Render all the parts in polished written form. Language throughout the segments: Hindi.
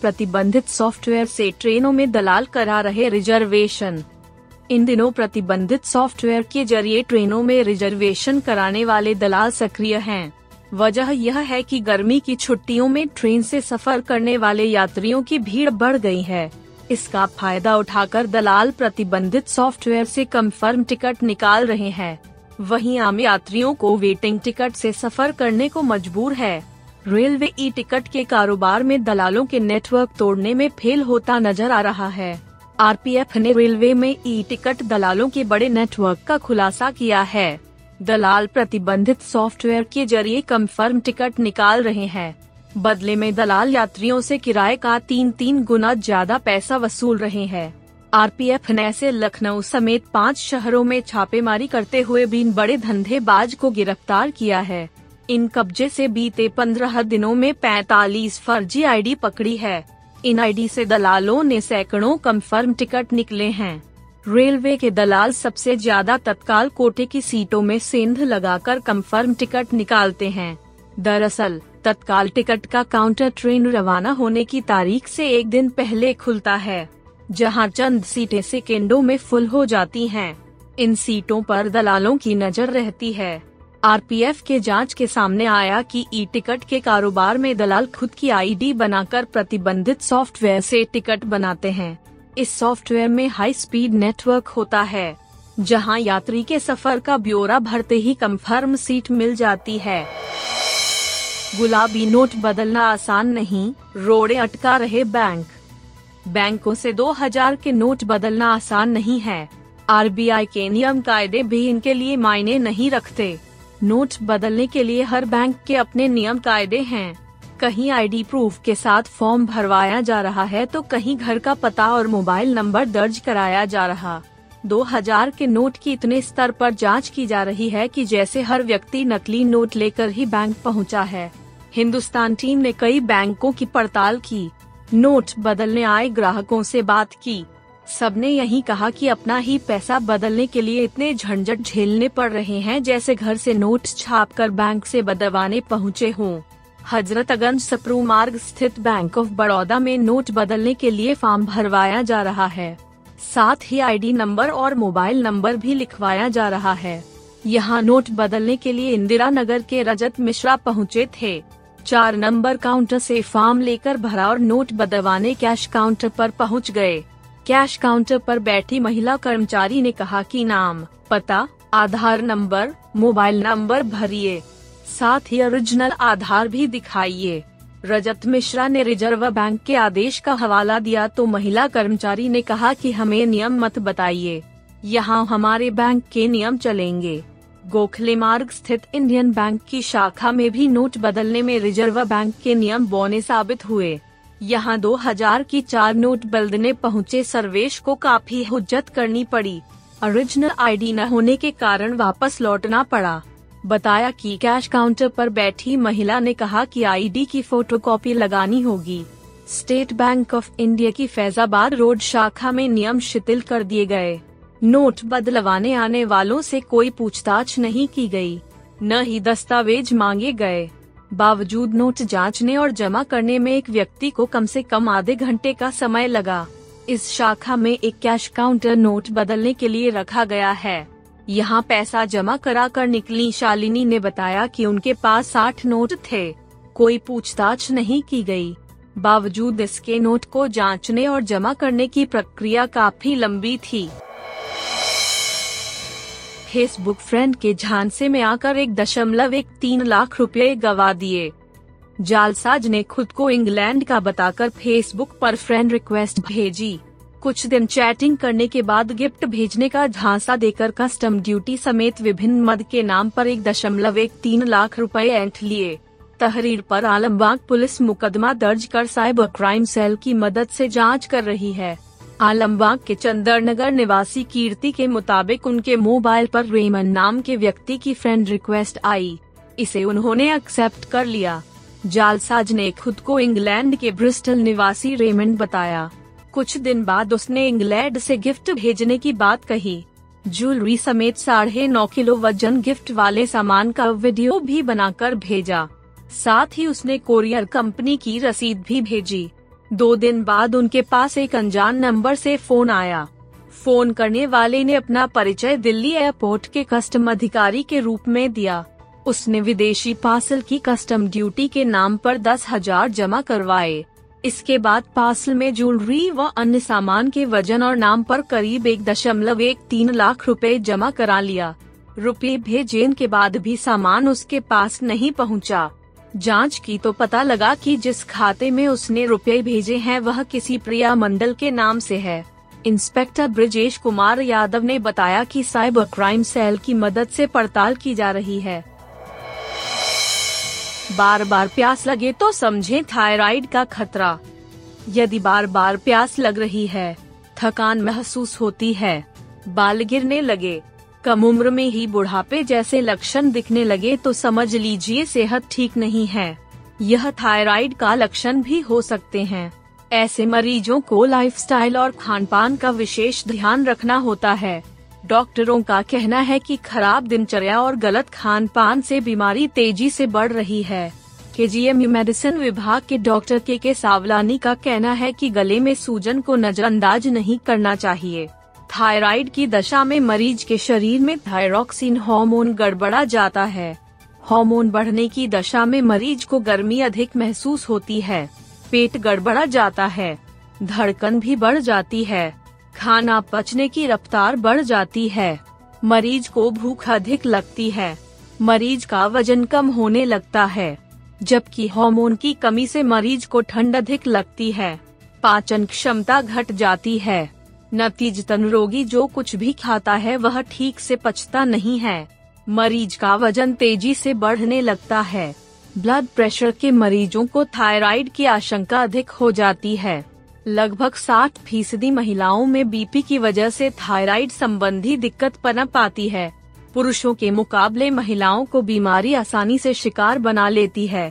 प्रतिबंधित सॉफ्टवेयर से ट्रेनों में दलाल करा रहे रिजर्वेशन। इन दिनों प्रतिबंधित सॉफ्टवेयर के जरिए ट्रेनों में रिजर्वेशन कराने वाले दलाल सक्रिय हैं। वजह यह है कि गर्मी की छुट्टियों में ट्रेन से सफर करने वाले यात्रियों की भीड़ बढ़ गई है। इसका फायदा उठाकर दलाल प्रतिबंधित सॉफ्टवेयर से कंफर्म टिकट निकाल रहे हैं। वहीं आम यात्रियों को वेटिंग टिकट से सफर करने को मजबूर है। रेलवे ई टिकट के कारोबार में दलालों के नेटवर्क तोड़ने में फेल होता नजर आ रहा है। आरपीएफ ने रेलवे में ई टिकट दलालों के बड़े नेटवर्क का खुलासा किया है। दलाल प्रतिबंधित सॉफ्टवेयर के जरिए कंफर्म टिकट निकाल रहे हैं। बदले में दलाल यात्रियों से किराए का 3-3 गुना ज्यादा पैसा वसूल रहे हैं। आरपीएफ ने ऐसे लखनऊ समेत 5 शहरों में छापेमारी करते हुए भी इन बड़े धंधेबाज को गिरफ्तार किया है। इन कब्जे से बीते 15 दिनों में 45 फर्जी आईडी पकड़ी है। इन आईडी से दलालों ने सैकड़ों कंफर्म टिकट निकले हैं। रेलवे के दलाल सबसे ज्यादा तत्काल कोटे की सीटों में सेंध लगाकर कंफर्म टिकट निकालते हैं। दरअसल तत्काल टिकट का काउंटर ट्रेन रवाना होने की तारीख से एक दिन पहले खुलता है, जहां चंद सीटें सेकेंडों में फुल हो जाती हैं। इन सीटों पर दलालों की नजर रहती है। आरपीएफ के जांच के सामने आया कि ई टिकट के कारोबार में दलाल खुद की आईडी बनाकर प्रतिबंधित सॉफ्टवेयर से टिकट बनाते हैं। इस सॉफ्टवेयर में हाई स्पीड नेटवर्क होता है, जहां यात्री के सफर का ब्यौरा भरते ही कंफर्म सीट मिल जाती है। गुलाबी नोट बदलना आसान नहीं, रोड़े अटका रहे बैंक। बैंकों से 2000 के नोट बदलना आसान नहीं है। आरबीआई के नियम कायदे भी इनके लिए मायने नहीं रखते। नोट बदलने के लिए हर बैंक के अपने नियम कायदे हैं। कहीं आईडी प्रूफ के साथ फॉर्म भरवाया जा रहा है तो कहीं घर का पता और मोबाइल नंबर दर्ज कराया जा रहा। 2000 के नोट की इतने स्तर पर जांच की जा रही है कि जैसे हर व्यक्ति नकली नोट लेकर ही बैंक पहुंचा है। हिंदुस्तान टीम ने कई बैंकों की पड़ताल की, नोट बदलने आए ग्राहकों से बात की। सबने यही कहा कि अपना ही पैसा बदलने के लिए इतने झंझट झेलने पड़ रहे हैं जैसे घर से नोट छापकर बैंक से बदलवाने पहुंचे हों। हजरतगंज सप्रू मार्ग स्थित बैंक ऑफ बड़ौदा में नोट बदलने के लिए फॉर्म भरवाया जा रहा है। साथ ही आईडी नंबर और मोबाइल नंबर भी लिखवाया जा रहा है। यहाँ नोट बदलने के लिए इंदिरा नगर के रजत मिश्रा पहुँचे थे। 4 नंबर काउंटर से फॉर्म लेकर भरा और नोट बदलवाने कैश काउंटर पर पहुँच गए। कैश काउंटर पर बैठी महिला कर्मचारी ने कहा कि नाम, पता, आधार नंबर, मोबाइल नंबर भरिए, साथ ही ओरिजिनल आधार भी दिखाइए। रजत मिश्रा ने रिजर्व बैंक के आदेश का हवाला दिया तो महिला कर्मचारी ने कहा कि हमें नियम मत बताइए, यहाँ हमारे बैंक के नियम चलेंगे। गोखले मार्ग स्थित इंडियन बैंक की शाखा में भी नोट बदलने में रिजर्व बैंक के नियम बौने साबित हुए। यहाँ 2000 की 4 नोट बदलने पहुँचे सर्वेश को काफी हुज्जत करनी पड़ी। ओरिजिनल आईडी न होने के कारण वापस लौटना पड़ा। बताया कि कैश काउंटर पर बैठी महिला ने कहा कि आईडी की फोटोकॉपी लगानी होगी। स्टेट बैंक ऑफ इंडिया की फैजाबाद रोड शाखा में नियम शिथिल कर दिए गए। नोट बदलवाने आने वालों से कोई पूछताछ नहीं की गई, न ही दस्तावेज मांगे गए। बावजूद नोट जांचने और जमा करने में एक व्यक्ति को कम से कम आधे घंटे का समय लगा। इस शाखा में एक कैश काउंटर नोट बदलने के लिए रखा गया है। यहाँ पैसा जमा कराकर निकली शालिनी ने बताया कि उनके पास 60 नोट थे। कोई पूछताछ नहीं की गई। बावजूद इसके नोट को जांचने और जमा करने की प्रक्रिया काफी लंबी थी। फेसबुक फ्रेंड के झांसे में आकर 1.13 लाख रुपए गवा दिए। जालसाज ने खुद को इंग्लैंड का बताकर फेसबुक पर फ्रेंड रिक्वेस्ट भेजी। कुछ दिन चैटिंग करने के बाद गिफ्ट भेजने का झांसा देकर कस्टम ड्यूटी समेत विभिन्न मद के नाम पर 1.13 लाख रुपए ऐंठ लिए। तहरीर पर आलमबाग पुलिस मुकदमा दर्ज कर साइबर क्राइम सेल की मदद से जांच कर रही है। आलमबाग के चंदर नगर निवासी कीर्ति के मुताबिक उनके मोबाइल पर रेमन नाम के व्यक्ति की फ्रेंड रिक्वेस्ट आई, इसे उन्होंने एक्सेप्ट कर लिया। जालसाज ने खुद को इंग्लैंड के ब्रिस्टल निवासी रेमंड बताया। कुछ दिन बाद उसने इंग्लैंड से गिफ्ट भेजने की बात कही। ज्वेलरी समेत 9.5 किलो वजन गिफ्ट वाले सामान का वीडियो भी बनाकर भेजा। साथ ही उसने कोरियर कंपनी की रसीद भी भेजी। 2 दिन बाद उनके पास एक अनजान नंबर से फोन आया। फोन करने वाले ने अपना परिचय दिल्ली एयरपोर्ट के कस्टम अधिकारी के रूप में दिया। उसने विदेशी पार्सल की कस्टम ड्यूटी के नाम पर 10,000 जमा करवाए। इसके बाद पार्सल में ज्वेलरी व अन्य सामान के वजन और नाम पर करीब 1.13 लाख रुपए जमा करा लिया। रुपये भेजने के बाद भी सामान उसके पास नहीं पहुंचा। जांच की तो पता लगा कि जिस खाते में उसने रुपये भेजे हैं वह किसी प्रिया मंडल के नाम से है। इंस्पेक्टर ब्रजेश कुमार यादव ने बताया कि साइबर क्राइम सेल की मदद से पड़ताल की जा रही है। बार बार प्यास लगे तो समझें थायराइड का खतरा। यदि बार बार प्यास लग रही है, थकान महसूस होती है, बाल गिरने लगे, कम उम्र में ही बुढ़ापे जैसे लक्षण दिखने लगे तो समझ लीजिए सेहत ठीक नहीं है। यह थायराइड का लक्षण भी हो सकते हैं। ऐसे मरीजों को लाइफस्टाइल और खानपान का विशेष ध्यान रखना होता है। डॉक्टरों का कहना है कि खराब दिनचर्या और गलत खानपान से बीमारी तेजी से बढ़ रही है। केजीएमयू मेडिसिन विभाग के डॉक्टर के सावलानी का कहना है कि गले में सूजन को नजरअंदाज नहीं करना चाहिए। थायराइड की दशा में मरीज के शरीर में थायरोक्सिन हार्मोन गड़बड़ा जाता है। हार्मोन बढ़ने की दशा में मरीज को गर्मी अधिक महसूस होती है, पेट गड़बड़ा जाता है, धड़कन भी बढ़ जाती है, खाना पचने की रफ्तार बढ़ जाती है, मरीज को भूख अधिक लगती है, मरीज का वजन कम होने लगता है, जबकि हार्मोन की कमी से मरीज को ठंड अधिक लगती है, पाचन क्षमता घट जाती है। नतीजतन रोगी जो कुछ भी खाता है वह ठीक से पचता नहीं है। मरीज का वजन तेजी से बढ़ने लगता है। ब्लड प्रेशर के मरीजों को थायराइड की आशंका अधिक हो जाती है। लगभग 60% महिलाओं में बीपी की वजह से थायराइड संबंधी दिक्कत पनप आती है। पुरुषों के मुकाबले महिलाओं को बीमारी आसानी से शिकार बना लेती है।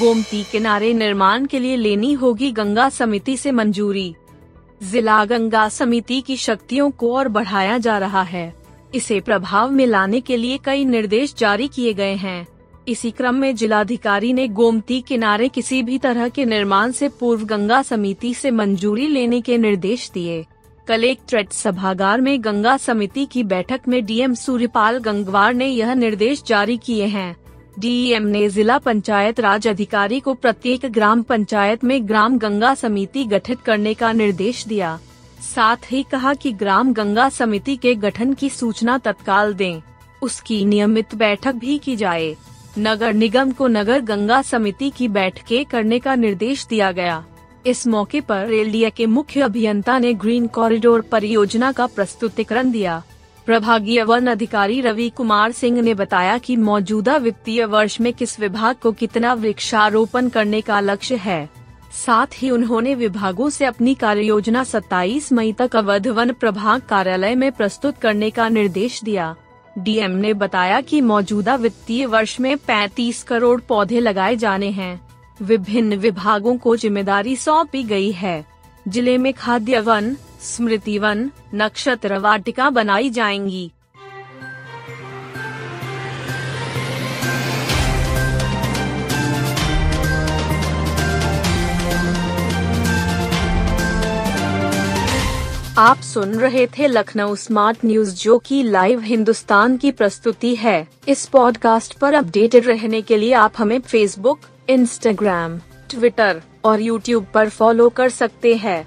गोमती किनारे निर्माण के लिए लेनी होगी गंगा समिति से मंजूरी। जिला गंगा समिति की शक्तियों को और बढ़ाया जा रहा है। इसे प्रभाव में लाने के लिए कई निर्देश जारी किए गए हैं। इसी क्रम में जिलाधिकारी ने गोमती किनारे किसी भी तरह के निर्माण से पूर्व गंगा समिति से मंजूरी लेने के निर्देश दिए। कलेक्ट्रेट सभागार में गंगा समिति की बैठक में डीएम सूर्यपाल गंगवार ने यह निर्देश जारी किए हैं। डीएम ने जिला पंचायत राज अधिकारी को प्रत्येक ग्राम पंचायत में ग्राम गंगा समिति गठित करने का निर्देश दिया। साथ ही कहा कि ग्राम गंगा समिति के गठन की सूचना तत्काल दें, उसकी नियमित बैठक भी की जाए। नगर निगम को नगर गंगा समिति की बैठकें करने का निर्देश दिया गया। इस मौके पर एलडीए के मुख्य अभियंता ने ग्रीन कॉरिडोर परियोजना का प्रस्तुतिकरण दिया। प्रभागीय वन अधिकारी रवि कुमार सिंह ने बताया कि मौजूदा वित्तीय वर्ष में किस विभाग को कितना वृक्षारोपण करने का लक्ष्य है। साथ ही उन्होंने विभागों से अपनी कार्ययोजना 27 मई तक अवध वन प्रभाग कार्यालय में प्रस्तुत करने का निर्देश दिया। डीएम ने बताया कि मौजूदा वित्तीय वर्ष में 35 करोड़ पौधे लगाए जाने हैं। विभिन्न विभागों को जिम्मेदारी सौंपी गई है। जिले में खाद्य वन, स्मृति वन, नक्षत्र वाटिका बनाई जाएंगी। आप सुन रहे थे लखनऊ स्मार्ट न्यूज, जो कि लाइव हिंदुस्तान की प्रस्तुति है। इस पॉडकास्ट पर अपडेटेड रहने के लिए आप हमें फेसबुक, इंस्टाग्राम, ट्विटर और यूट्यूब पर फॉलो कर सकते हैं।